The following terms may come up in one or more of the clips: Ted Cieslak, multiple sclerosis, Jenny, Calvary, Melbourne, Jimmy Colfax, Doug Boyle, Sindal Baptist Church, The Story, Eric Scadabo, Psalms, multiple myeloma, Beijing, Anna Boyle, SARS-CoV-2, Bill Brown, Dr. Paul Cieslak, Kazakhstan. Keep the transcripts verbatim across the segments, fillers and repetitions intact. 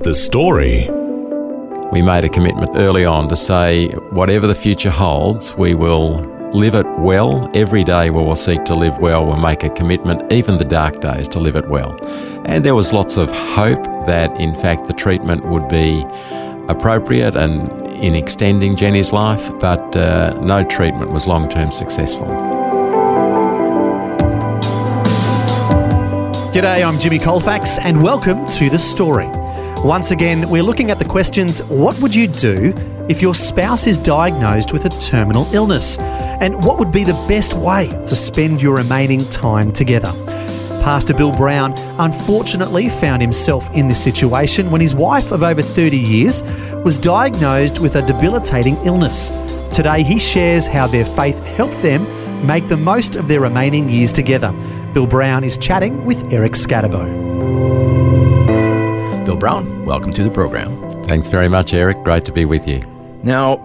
The Story. We made a commitment early on to say, whatever the future holds, we will live it well. Every day we will seek to live well. We'll make a commitment, even the dark days, to live it well. And there was lots of hope that, in fact, the treatment would be appropriate and in extending Jenny's life, but uh, no treatment was long-term successful. G'day, I'm Jimmy Colfax, and welcome to The Story. Once again, we're looking at the questions, what would you do if your spouse is diagnosed with a terminal illness? And what would be the best way to spend your remaining time together? Pastor Bill Brown unfortunately found himself in this situation when his wife of over thirty years was diagnosed with a debilitating illness. Today he shares how their faith helped them make the most of their remaining years together. Bill Brown is chatting with Eric Scadabo. Bill Brown, welcome to the program. Thanks very much, Eric. Great to be with you. Now,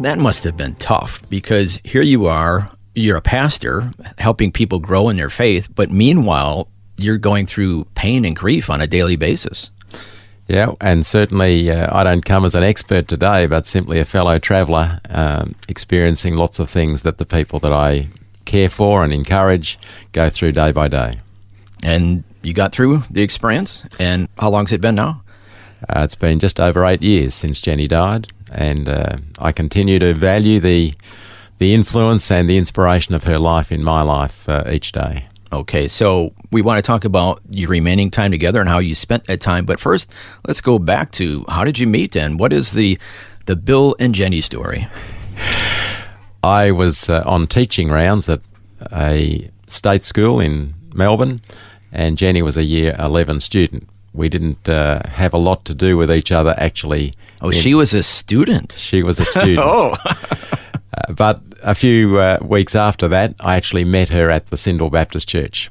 that must have been tough because here you are, you're a pastor helping people grow in their faith, but meanwhile, you're going through pain and grief on a daily basis. Yeah, and certainly uh, I don't come as an expert today, but simply a fellow traveller um, experiencing lots of things that the people that I care for and encourage go through day by day. And you got through the experience, and how long's it been now? Uh, it's been just over eight years since Jenny died, and uh, I continue to value the the influence and the inspiration of her life in my life uh, each day. Okay, so we want to talk about your remaining time together and how you spent that time, but first, let's go back to how did you meet, and what is the the Bill and Jenny story? I was uh, on teaching rounds at a state school in Melbourne, and Jenny was a year eleven student. We didn't uh, have a lot to do with each other, actually. Oh, in, she was a student? She was a student. oh. uh, but a few uh, weeks after that, I actually met her at the Sindal Baptist Church.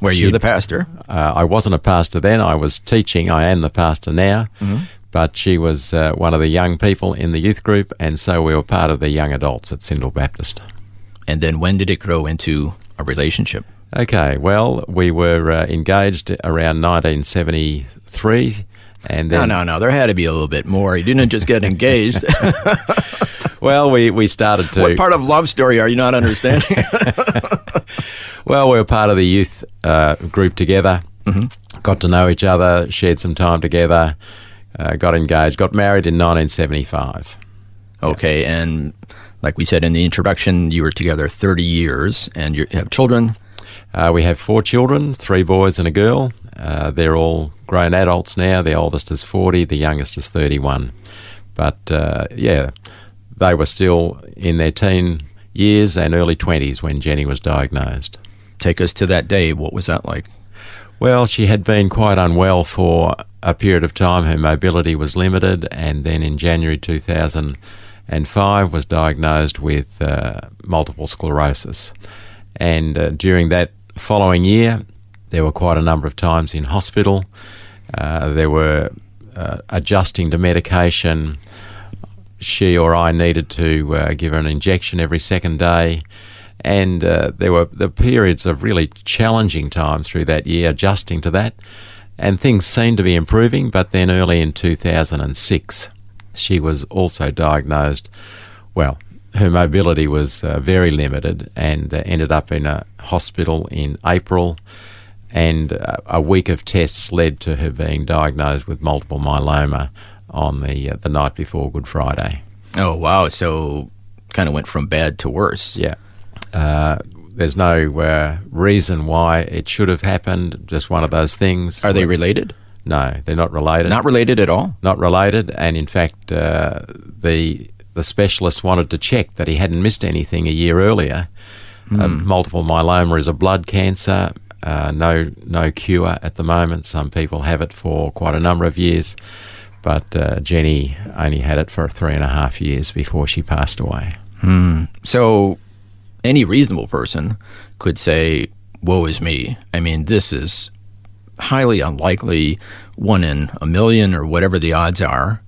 Were she, you the pastor? Uh, I wasn't a pastor then. I was teaching. I am the pastor now. Mm-hmm. But she was uh, one of the young people in the youth group, and so we were part of the young adults at Sindal Baptist. And then when did it grow into a relationship? Okay, well, we were uh, engaged around nineteen seventy-three, and then... No, no, no, there had to be a little bit more. You didn't just get engaged. Well, we, we started to... What part of love story are you not understanding? Well, we were part of the youth uh, group together, mm-hmm. got to know each other, shared some time together, uh, got engaged, got married in nineteen seventy-five. Okay, yeah. And like we said in the introduction, you were together thirty years, and you have children... Uh, we have four children, three boys and a girl. Uh, they're all grown adults now. The oldest is forty, the youngest is thirty-one. But, uh, yeah, they were still in their teen years and early twenties when Jenny was diagnosed. Take us to that day. What was that like? Well, she had been quite unwell for a period of time. Her mobility was limited, and then in January two thousand five was diagnosed with uh, multiple sclerosis. And uh, during that following year, there were quite a number of times in hospital. Uh, there were uh, adjusting to medication. She or I needed to uh, give her an injection every second day. And uh, there were the periods of really challenging time through that year, adjusting to that. And things seemed to be improving, but then early in two thousand six, she was also diagnosed, well... Her mobility was uh, very limited and uh, ended up in a hospital in April, and uh, a week of tests led to her being diagnosed with multiple myeloma on the uh, the night before Good Friday. Oh, wow. So kind of went from bad to worse. Yeah. Uh, there's no uh, reason why it should have happened, just one of those things. Are they related? No, they're not related. Not related at all? Not related, and in fact, uh, the... The specialist wanted to check that he hadn't missed anything a year earlier. Mm. Uh, multiple myeloma is a blood cancer. uh, no no cure at the moment. Some people have it for quite a number of years, but uh, Jenny only had it for three and a half years before she passed away. Hmm. So any reasonable person could say, woe is me. I mean, this is highly unlikely, one in a million or whatever the odds are,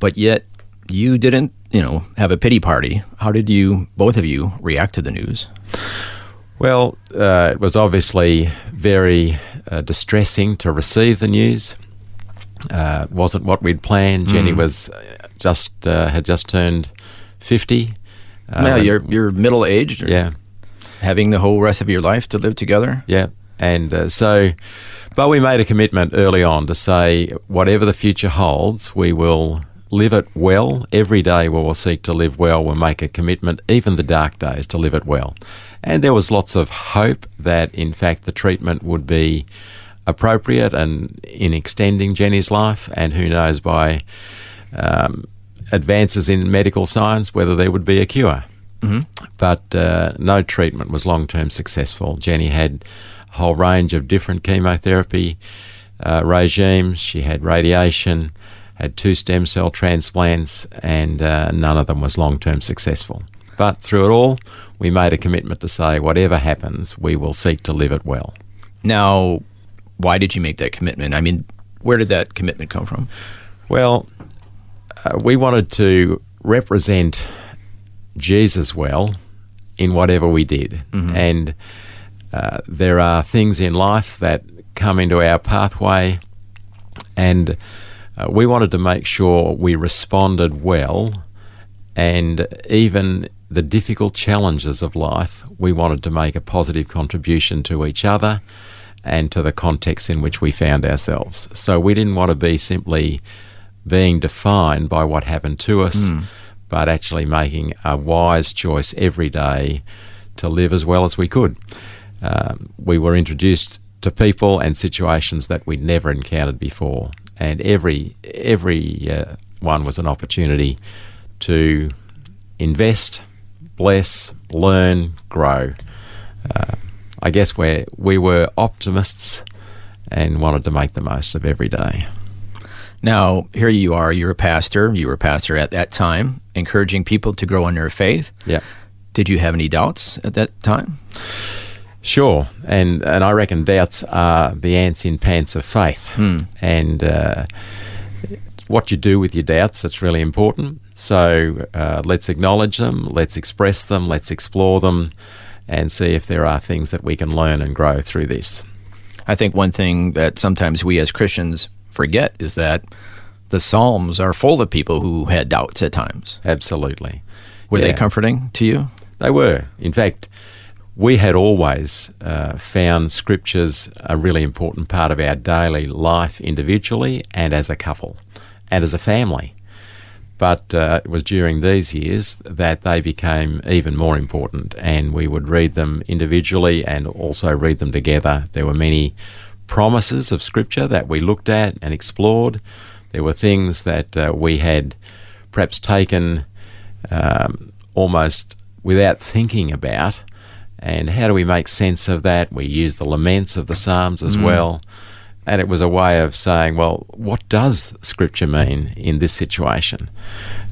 but yet you didn't, you know, have a pity party. How did you, both of you, react to the news? Well, uh, it was obviously very uh, distressing to receive the news. Uh, it wasn't what we'd planned. Mm. Jenny was just uh, had just turned fifty. Uh, now you're you're middle aged. Yeah, having the whole rest of your life to live together. Yeah, and uh, so, but we made a commitment early on to say whatever the future holds, we will live it well. Every day we will seek to live well. We'll make a commitment, even the dark days, to live it well. And there was lots of hope that, in fact, the treatment would be appropriate and in extending Jenny's life, and who knows, by um, advances in medical science, whether there would be a cure. Mm-hmm. But uh, no treatment was long-term successful. Jenny had a whole range of different chemotherapy uh, regimes. She had radiation, had two stem cell transplants, and uh, none of them was long-term successful. But through it all, we made a commitment to say, whatever happens, we will seek to live it well. Now, why did you make that commitment? I mean, where did that commitment come from? Well, uh, we wanted to represent Jesus well in whatever we did. Mm-hmm. And uh, there are things in life that come into our pathway, and we wanted to make sure we responded well, and even the difficult challenges of life, we wanted to make a positive contribution to each other and to the context in which we found ourselves. So we didn't want to be simply being defined by what happened to us, mm. but actually making a wise choice every day to live as well as we could. Um, we were introduced to people and situations that we'd never encountered before. And every every uh, one was an opportunity to invest, bless, learn, grow. Uh, I guess we we were optimists and wanted to make the most of every day. Now, here you are. You're a pastor. You were a pastor at that time, encouraging people to grow in their faith. Yeah. Did you have any doubts at that time? Sure, and and I reckon doubts are the ants in pants of faith, mm. and uh, what you do with your doubts, that's really important. So uh, let's acknowledge them, let's express them, let's explore them, and see if there are things that we can learn and grow through this. I think one thing that sometimes we as Christians forget is that the Psalms are full of people who had doubts at times. Absolutely. Were yeah. they comforting to you? They were. In fact, we had always uh, found Scriptures a really important part of our daily life individually and as a couple and as a family. But uh, it was during these years that they became even more important, and we would read them individually and also read them together. There were many promises of Scripture that we looked at and explored. There were things that uh, we had perhaps taken um, almost without thinking about. And how do we make sense of that? We use the laments of the Psalms as mm. well. And it was a way of saying, well, what does Scripture mean in this situation?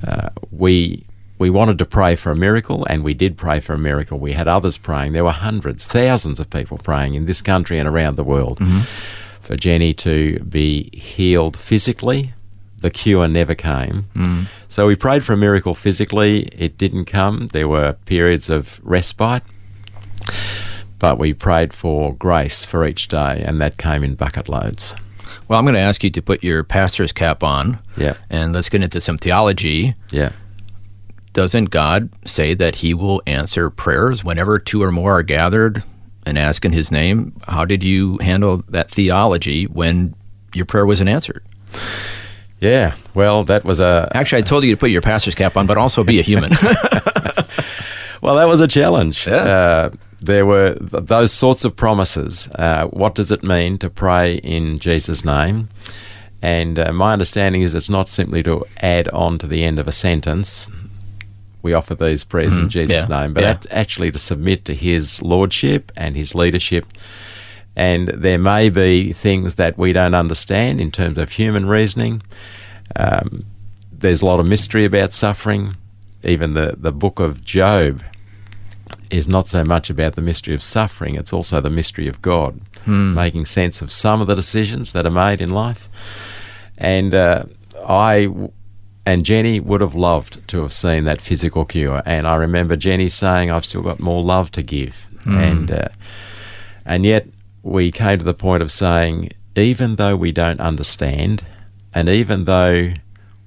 Uh, we we wanted to pray for a miracle, and we did pray for a miracle. We had others praying. There were hundreds, thousands of people praying in this country and around the world mm-hmm. for Jenny to be healed physically. The cure never came. Mm. So we prayed for a miracle physically. It didn't come. There were periods of respite. But we prayed for grace for each day, and that came in bucket loads. Well, I'm going to ask you to put your pastor's cap on, yeah, and let's get into some theology. Yeah. Doesn't God say that He will answer prayers whenever two or more are gathered and ask in His name? How did you handle that theology when your prayer wasn't answered? Yeah, well, that was a... Actually, I told you to put your pastor's cap on, but also be a human. Well, that was a challenge. Yeah. Uh, There were th- those sorts of promises. Uh, what does it mean to pray in Jesus' name? And uh, my understanding is it's not simply to add on to the end of a sentence, we offer these prayers mm, in Jesus' yeah, name, but yeah. at- actually to submit to His lordship and His leadership and there may be things that we don't understand in terms of human reasoning. Um, there's a lot of mystery about suffering. Even the, the book of Job is not so much about the mystery of suffering, it's also the mystery of God, hmm. making sense of some of the decisions that are made in life. And uh, I and Jenny would have loved to have seen that physical cure. And I remember Jenny saying, I've still got more love to give. Hmm. And, uh, and yet we came to the point of saying, even though we don't understand, and even though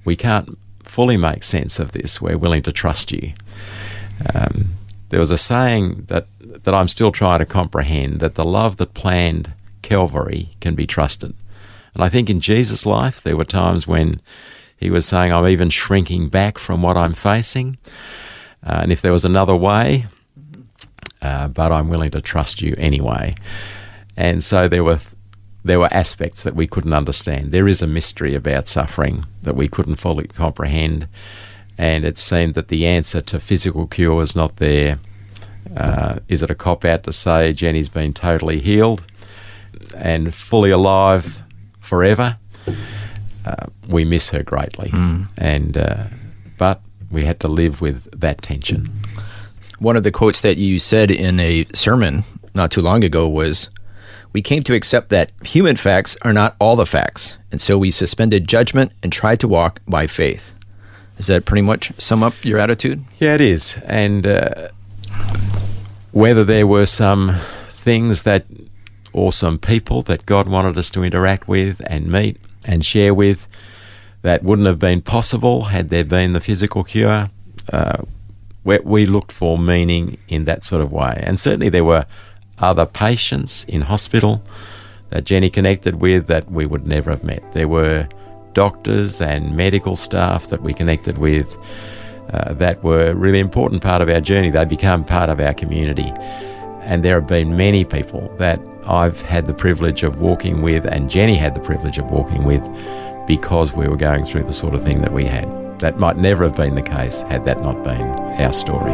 we can't fully make sense of this, we're willing to trust you. Um, there was a saying that, that I'm still trying to comprehend, that the love that planned Calvary can be trusted. And I think in Jesus' life there were times when he was saying, I'm even shrinking back from what I'm facing, uh, and if there was another way, uh, but I'm willing to trust you anyway. And so there were th- there were aspects that we couldn't understand. There is a mystery about suffering that we couldn't fully comprehend, and it seemed that the answer to physical cure was not there. Uh, is it a cop-out to say Jenny's been totally healed and fully alive forever? Uh, we miss her greatly, mm. and uh, but we had to live with that tension. One of the quotes that you said in a sermon not too long ago was, we came to accept that human facts are not all the facts, and so we suspended judgment and tried to walk by faith. Does that pretty much sum up your attitude? Yeah, it is. And uh, whether there were some things that, or some people that God wanted us to interact with and meet and share with that wouldn't have been possible had there been the physical cure, uh, we, we looked for meaning in that sort of way. And certainly there were other patients in hospital that Jenny connected with that we would never have met. There were doctors and medical staff that we connected with uh, that were a really important part of our journey. They become part of our community. And there have been many people that I've had the privilege of walking with, and Jenny had the privilege of walking with, because we were going through the sort of thing that we had. That might never have been the case had that not been our story.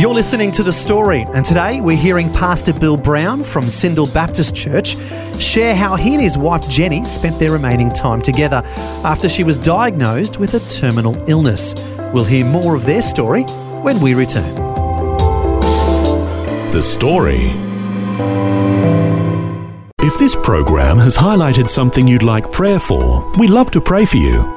You're listening to The Story, and today we're hearing Pastor Bill Brown from Sindal Baptist Church share how he and his wife Jenny spent their remaining time together after she was diagnosed with a terminal illness. We'll hear more of their story when we return. The Story. If this program has highlighted something you'd like prayer for, we'd love to pray for you.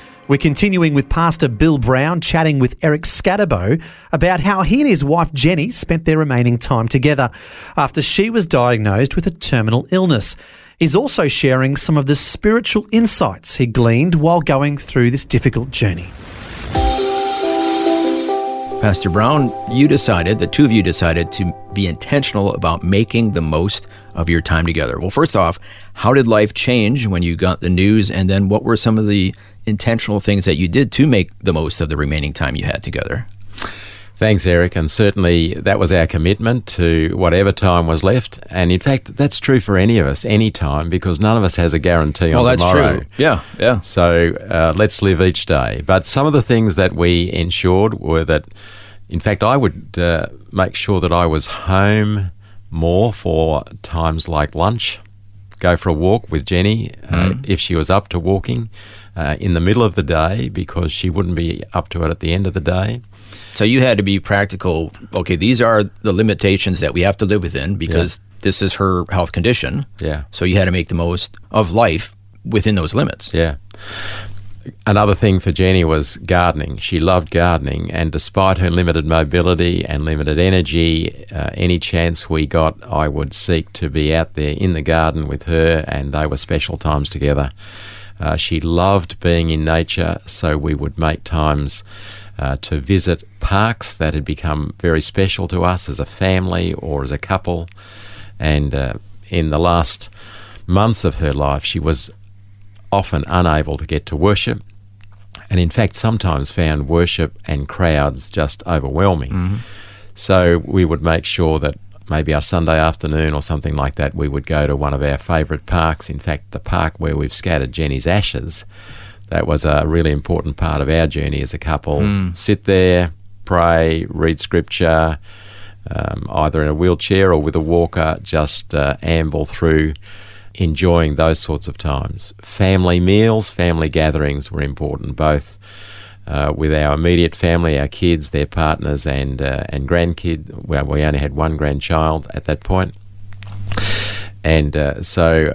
We're continuing with Pastor Bill Brown chatting with Eric Scadabo about how he and his wife Jenny spent their remaining time together after she was diagnosed with a terminal illness. He's also sharing some of the spiritual insights he gleaned while going through this difficult journey. Pastor Brown, you decided, the two of you decided to be intentional about making the most of your time together. Well, first off, how did life change when you got the news, and then what were some of the intentional things that you did to make the most of the remaining time you had together? Thanks, Eric, and certainly that was our commitment to whatever time was left. And in fact, that's true for any of us, any time, because none of us has a guarantee on tomorrow. Well, that's true. Yeah, yeah. So uh, let's live each day. But some of the things that we ensured were that, in fact, I would uh, make sure that I was home more for times like lunch, go for a walk with Jenny uh, mm. if she was up to walking uh, in the middle of the day, because she wouldn't be up to it at the end of the day. So you had to be practical. Okay, these are the limitations that we have to live within, because yeah. this is her health condition. Yeah. So you had to make the most of life within those limits. Yeah. Another thing for Jenny was gardening. She loved gardening, and despite her limited mobility and limited energy, uh, any chance we got, I would seek to be out there in the garden with her, and they were special times together. Uh, she loved being in nature, so we would make times uh, to visit parks that had become very special to us as a family or as a couple. And uh, in the last months of her life, she was often unable to get to worship, and in fact sometimes found worship and crowds just overwhelming. Mm-hmm. So we would make sure that maybe our Sunday afternoon or something like that, we would go to one of our favourite parks. In fact, the park where we've scattered Jenny's ashes, that was a really important part of our journey as a couple. Mm. Sit there, pray, read scripture, um, either in a wheelchair or with a walker, just uh, amble through, enjoying those sorts of times. Family meals, family gatherings were important, both Uh, with our immediate family, our kids, their partners and uh, and grandkid. Well, we only had one grandchild at that point. And uh, so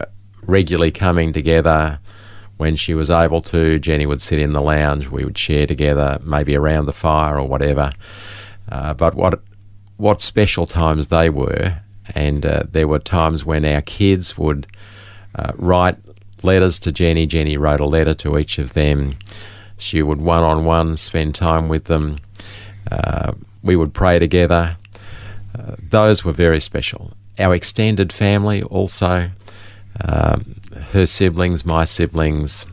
regularly coming together when she was able to, Jenny would sit in the lounge, we would share together, maybe around the fire or whatever. Uh, but what, what special times they were. And uh, there were times when our kids would uh, write letters to Jenny. Jenny wrote a letter to each of them. She would one-on-one spend time with them. Uh, we would pray together. Uh, those were very special. Our extended family also, uh, her siblings, my siblings,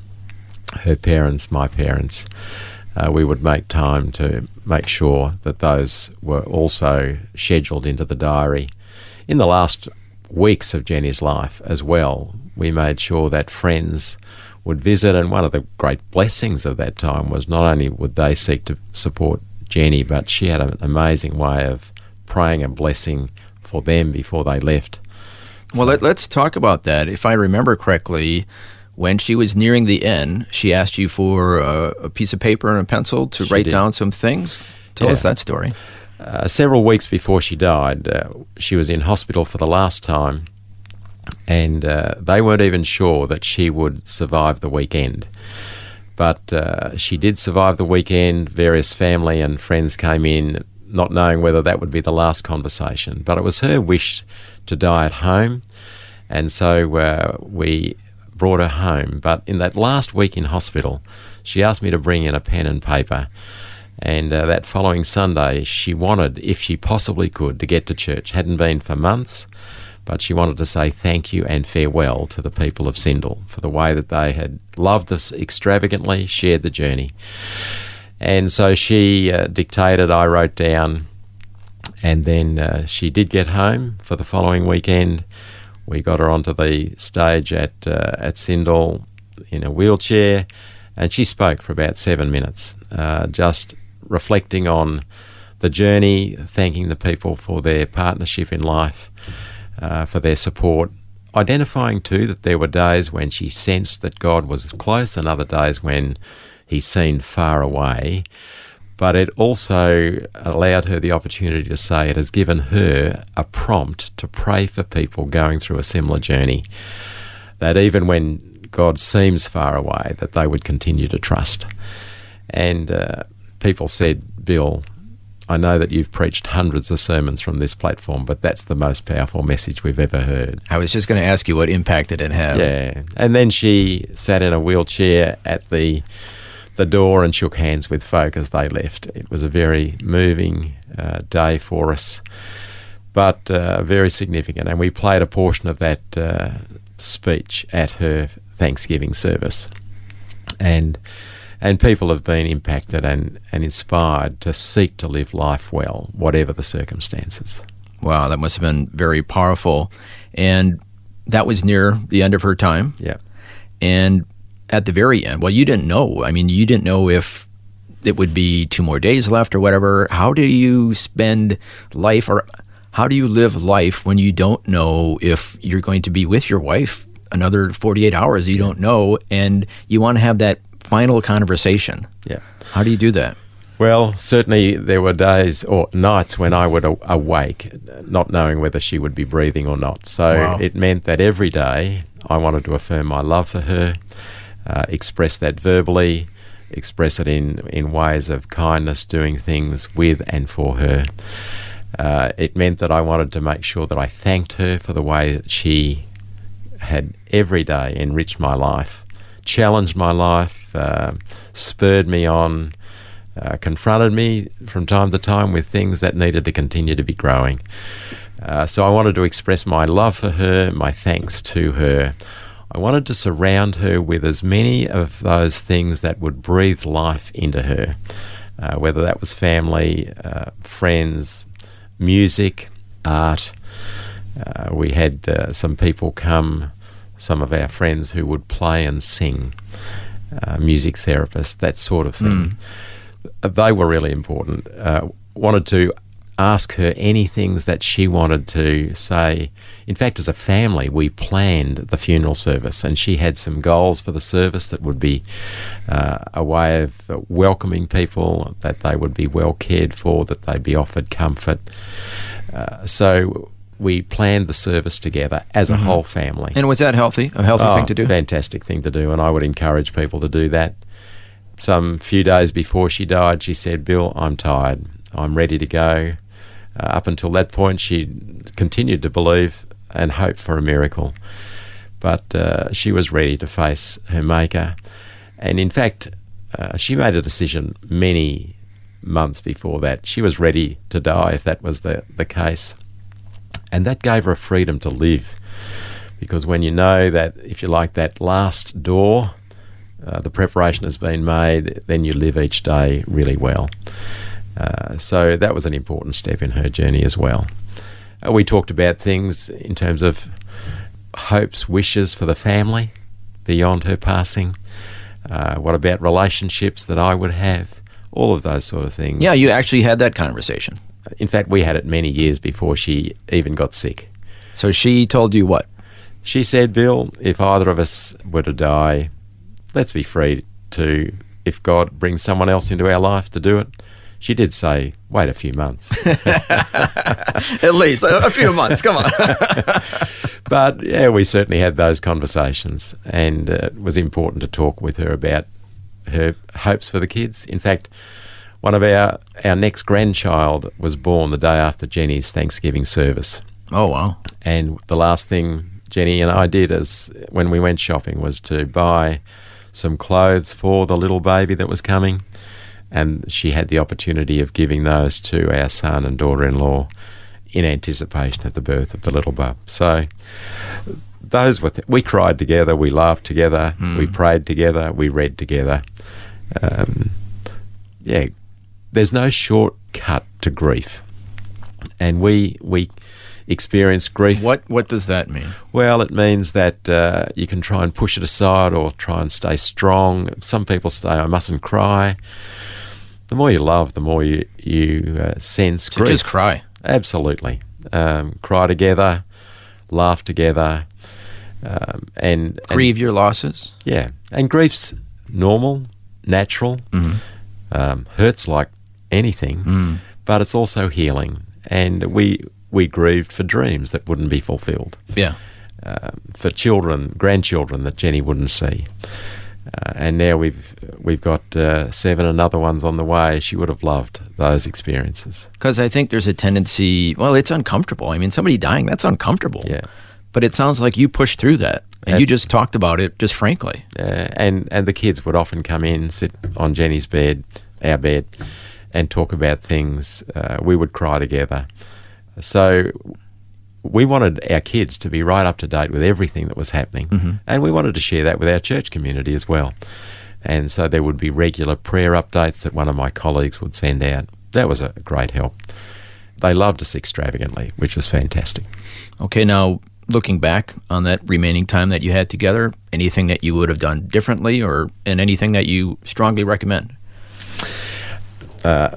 her parents, my parents. Uh, we would make time to make sure that those were also scheduled into the diary. In the last weeks of Jenny's life as well, we made sure that friends would visit, and one of the great blessings of that time was not only would they seek to support Jenny, but she had an amazing way of praying a blessing for them before they left. So, well, let, let's talk about that. If I remember correctly, when she was nearing the end, she asked you for a, a piece of paper and a pencil to write did. down some things. Tell yeah. us that story. Uh, several weeks before she died, uh, she was in hospital for the last time, and uh, they weren't even sure that she would survive the weekend. But uh, she did survive the weekend. Various family and friends came in, not knowing whether that would be the last conversation. But it was her wish to die at home, and so uh, we brought her home. But in that last week in hospital, she asked me to bring in a pen and paper, and uh, that following Sunday, she wanted, if she possibly could, to get to church. Hadn't been for months, but she wanted to say thank you and farewell to the people of Sindal for the way that they had loved us extravagantly, shared the journey. And so she uh, dictated, I wrote down, and then uh, she did get home for the following weekend. We got her onto the stage at, uh, at Sindal in a wheelchair, and she spoke for about seven minutes, uh, just reflecting on the journey, thanking the people for their partnership in life, Uh, for their support, identifying too that there were days when she sensed that God was close and other days when he seemed far away. But it also allowed her the opportunity to say it has given her a prompt to pray for people going through a similar journey, that even when God seems far away, that they would continue to trust. And uh, people said, Bill, I know that you've preached hundreds of sermons from this platform, but that's the most powerful message we've ever heard. I was just going to ask you what impact did it have. Yeah, and then she sat in a wheelchair at the the door and shook hands with folk as they left. It was a very moving uh, day for us, but uh, very significant. And we played a portion of that uh, speech at her Thanksgiving service. And... And people have been impacted and, and inspired to seek to live life well, whatever the circumstances. Wow, that must have been very powerful. And that was near the end of her time. Yeah. And at the very end, well, you didn't know. I mean, you didn't know if it would be two more days left or whatever. How do you spend life, or how do you live life when you don't know if you're going to be with your wife another forty-eight hours? You don't know, and you want to have that final conversation. Yeah. How do you do that? Well, certainly there were days or nights when I would awake, not knowing whether she would be breathing or not. So wow. It meant that every day I wanted to affirm my love for her, uh, express that verbally, express it in, in ways of kindness, doing things with and for her. Uh, it meant that I wanted to make sure that I thanked her for the way that she had every day enriched my life, challenged my life, uh, spurred me on, uh, confronted me from time to time with things that needed to continue to be growing. Uh, so I wanted to express my love for her, my thanks to her. I wanted to surround her with as many of those things that would breathe life into her, uh, whether that was family, uh, friends, music, art. Uh, we had uh, some people come, some of our friends who would play and sing, uh, music therapists, that sort of thing. Mm. They were really important. Uh, wanted to ask her any things that she wanted to say. In fact, as a family, we planned the funeral service, and she had some goals for the service that would be uh, a way of welcoming people, that they would be well cared for, that they'd be offered comfort. Uh, so we planned the service together as mm-hmm. a whole family. And was that healthy? A healthy oh, thing to do? Fantastic thing to do, and I would encourage people to do that. Some few days before she died, she said, "Bill, I'm tired. I'm ready to go." Uh, up until that point, she continued to believe and hope for a miracle. But uh, she was ready to face her maker. And in fact, uh, she made a decision many months before that. She was ready to die if that was the, the case. And that gave her a freedom to live. Because when you know that, if you like, that last door, uh, the preparation has been made, then you live each day really well. Uh, so that was an important step in her journey as well. Uh, we talked about things in terms of hopes, wishes for the family beyond her passing. Uh, what about relationships that I would have? All of those sort of things. Yeah, you actually had that conversation. In fact, we had it many years before she even got sick. So she told you what? She said, "Bill, if either of us were to die, let's be free to, if God brings someone else into our life, to do it." She did say, "Wait a few months." At least a few months, come on. But, yeah, we certainly had those conversations, and uh, it was important to talk with her about her hopes for the kids. In fact, one of our, our next grandchild was born the day after Jenny's Thanksgiving service. Oh, wow. And the last thing Jenny and I did is, when we went shopping, was to buy some clothes for the little baby that was coming. And she had the opportunity of giving those to our son and daughter-in-law in anticipation of the birth of the little bub. So those were th- we cried together, we laughed together, mm. we prayed together, we read together. Um, yeah, there's no shortcut to grief, and we we experience grief. What what does that mean? Well, it means that uh, you can try and push it aside or try and stay strong. Some people say, "I mustn't cry." The more you love, the more you, you uh, sense grief. So just cry. Absolutely. Um, cry together, laugh together. Um, and Grieve and, your losses. Yeah. And grief's normal, natural, mm-hmm. um, hurts like anything, mm. but it's also healing. And we we grieved for dreams that wouldn't be fulfilled. Yeah. Um, for children, grandchildren that Jenny wouldn't see. Uh, and now we've we've got uh, seven and other ones on the way. She would have loved those experiences. Because I think there's a tendency, well, it's uncomfortable. I mean, somebody dying, that's uncomfortable. Yeah. But it sounds like you pushed through that, and that's, you just talked about it just frankly. Uh, and, and the kids would often come in, sit on Jenny's bed, our bed, and talk about things. Uh, we would cry together. So we wanted our kids to be right up to date with everything that was happening, mm-hmm. and we wanted to share that with our church community as well. And so there would be regular prayer updates that one of my colleagues would send out. That was a great help. They loved us extravagantly, which was fantastic. Okay, now looking back on that remaining time that you had together, anything that you would have done differently, or and anything that you strongly recommend? Uh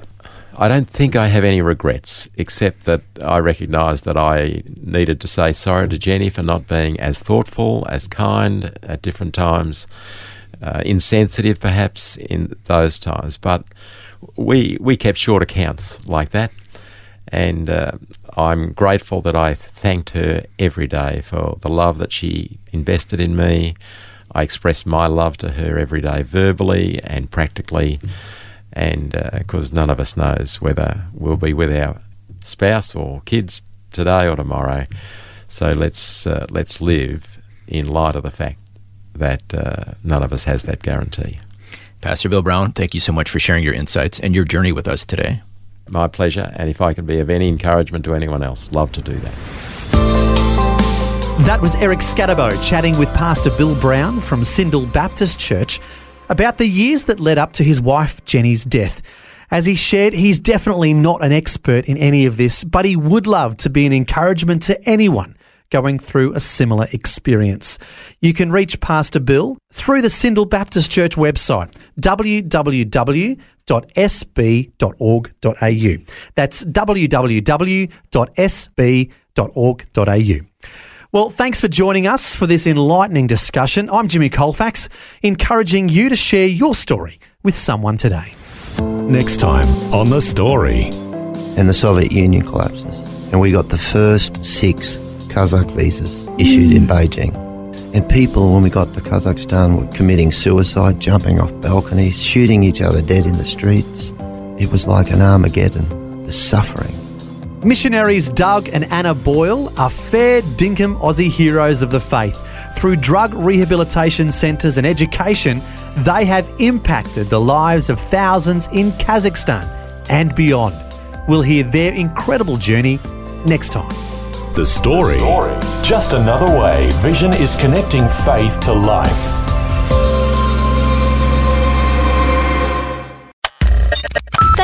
I don't think I have any regrets, except that I recognise that I needed to say sorry to Jenny for not being as thoughtful, as kind at different times, uh, insensitive perhaps in those times. But we we kept short accounts like that, and uh, I'm grateful that I thanked her every day for the love that she invested in me. I expressed my love to her every day verbally and practically. And because uh, none of us knows whether we'll be with our spouse or kids today or tomorrow, so let's uh, let's live in light of the fact that uh, none of us has that guarantee. Pastor Bill Brown, thank you so much for sharing your insights and your journey with us today. My pleasure, and if I can be of any encouragement to anyone else, love to do that. That was Eric Scadabo chatting with Pastor Bill Brown from Sindal Baptist Church about the years that led up to his wife Jenny's death. As he shared, he's definitely not an expert in any of this, but he would love to be an encouragement to anyone going through a similar experience. You can reach Pastor Bill through the Sindal Baptist Church website, w w w dot s b dot org dot a u. That's w w w dot s b dot org dot a u. Well, thanks for joining us for this enlightening discussion. I'm Jimmy Colfax, encouraging you to share your story with someone today. Next time on The Story. And the Soviet Union collapses. And we got the first six Kazakh visas issued in Beijing. And people, when we got to Kazakhstan, were committing suicide, jumping off balconies, shooting each other dead in the streets. It was like an Armageddon, the suffering. Missionaries Doug and Anna Boyle are fair dinkum Aussie heroes of the faith. Through drug rehabilitation centres and education, they have impacted the lives of thousands in Kazakhstan and beyond. We'll hear their incredible journey next time. The Story. The Story. Just another way Vision is connecting faith to life.